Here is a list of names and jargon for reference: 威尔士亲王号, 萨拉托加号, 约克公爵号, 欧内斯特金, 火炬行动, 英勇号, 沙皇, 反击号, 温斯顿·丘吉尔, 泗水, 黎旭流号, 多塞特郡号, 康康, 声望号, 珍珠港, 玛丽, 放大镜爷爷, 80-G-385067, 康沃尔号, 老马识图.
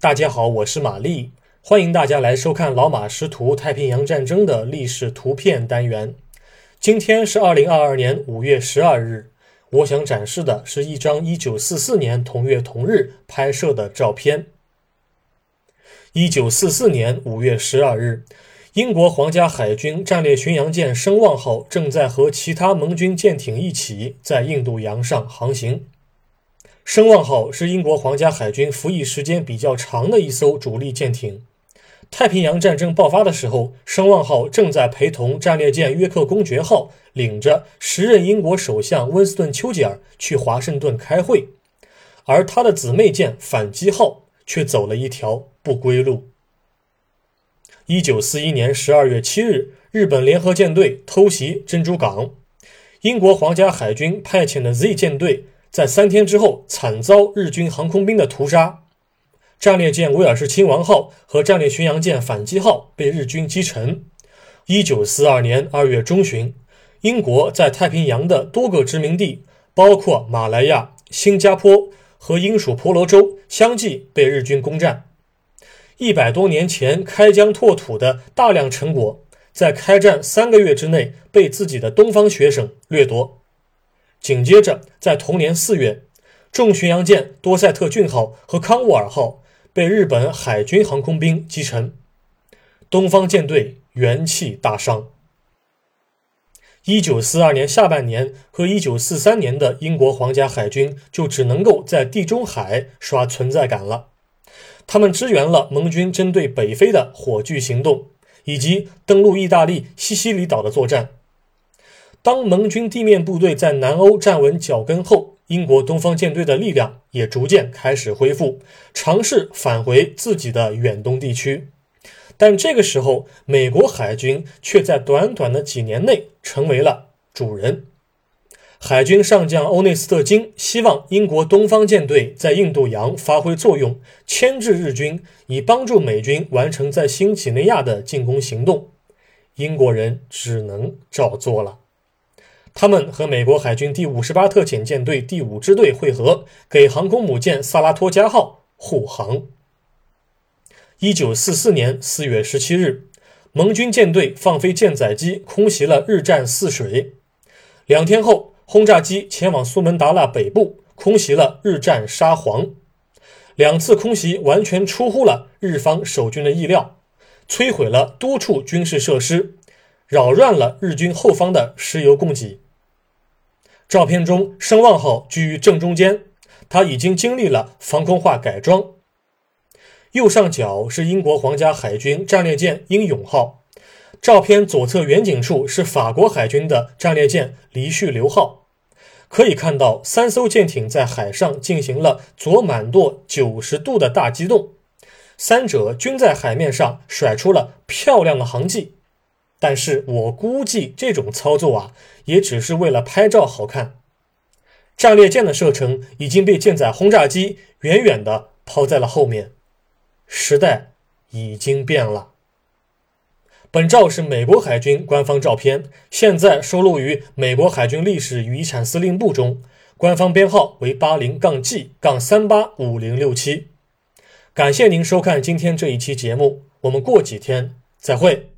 大家好，我是玛丽，欢迎大家来收看老马识图太平洋战争的历史图片单元。今天是2022年5月12日，我想展示的是一张1944年同月同日拍摄的照片。1944年5月12日，英国皇家海军战列巡洋舰声望号正在和其他盟军舰艇一起在印度洋上航行。声望号是英国皇家海军服役时间比较长的一艘主力舰艇。太平洋战争爆发的时候，声望号正在陪同战列舰约克公爵号，领着时任英国首相温斯顿·丘吉尔去华盛顿开会，而他的姊妹舰反击号却走了一条不归路。1941年12月7日，日本联合舰队偷袭珍珠港，英国皇家海军派遣的 Z 舰队在3天之后惨遭日军航空兵的屠杀，战列舰威尔士亲王号和战列巡洋舰反击号被日军击沉。1942年2月中旬，英国在太平洋的多个殖民地，包括马来亚、新加坡和英属婆罗洲，相继被日军攻占。100多年前开疆拓土的大量成果，在开战3个月之内被自己的东方学生掠夺。紧接着，在同年4月，重巡洋舰多塞特郡号和康沃尔号被日本海军航空兵击沉，东方舰队元气大伤。1942年下半年和1943年的英国皇家海军就只能够在地中海刷存在感了。他们支援了盟军针对北非的火炬行动，以及登陆意大利西西里岛的作战。当盟军地面部队在南欧站稳脚跟后，英国东方舰队的力量也逐渐开始恢复，尝试返回自己的远东地区。但这个时候，美国海军却在短短的几年内成为了主人。海军上将欧内斯特金希望英国东方舰队在印度洋发挥作用，牵制日军，以帮助美军完成在新几内亚的进攻行动。英国人只能照做了。他们和美国海军第58特遣舰队第5支队会合，给航空母舰萨拉托加号护航。1944年4月17日，盟军舰队放飞舰载机空袭了日占泗水。2天后，轰炸机前往苏门答腊北部，空袭了日占沙皇。2次空袭完全出乎了日方守军的意料，摧毁了多处军事设施，扰乱了日军后方的石油供给。照片中，声望号居于正中间，它已经经历了防空化改装。右上角是英国皇家海军战列舰英勇号，照片左侧远景处是法国海军的战列舰黎旭流号。可以看到，3艘舰艇在海上进行了左满舵90度的大机动，3者均在海面上甩出了漂亮的航迹。但是我估计这种操作也只是为了拍照好看。战列舰的射程已经被舰载轰炸机远远地抛在了后面，时代已经变了。本照是美国海军官方照片，现在收录于美国海军历史与遗产司令部中，官方编号为 80-G-385067。感谢您收看今天这一期节目，我们过几天再会。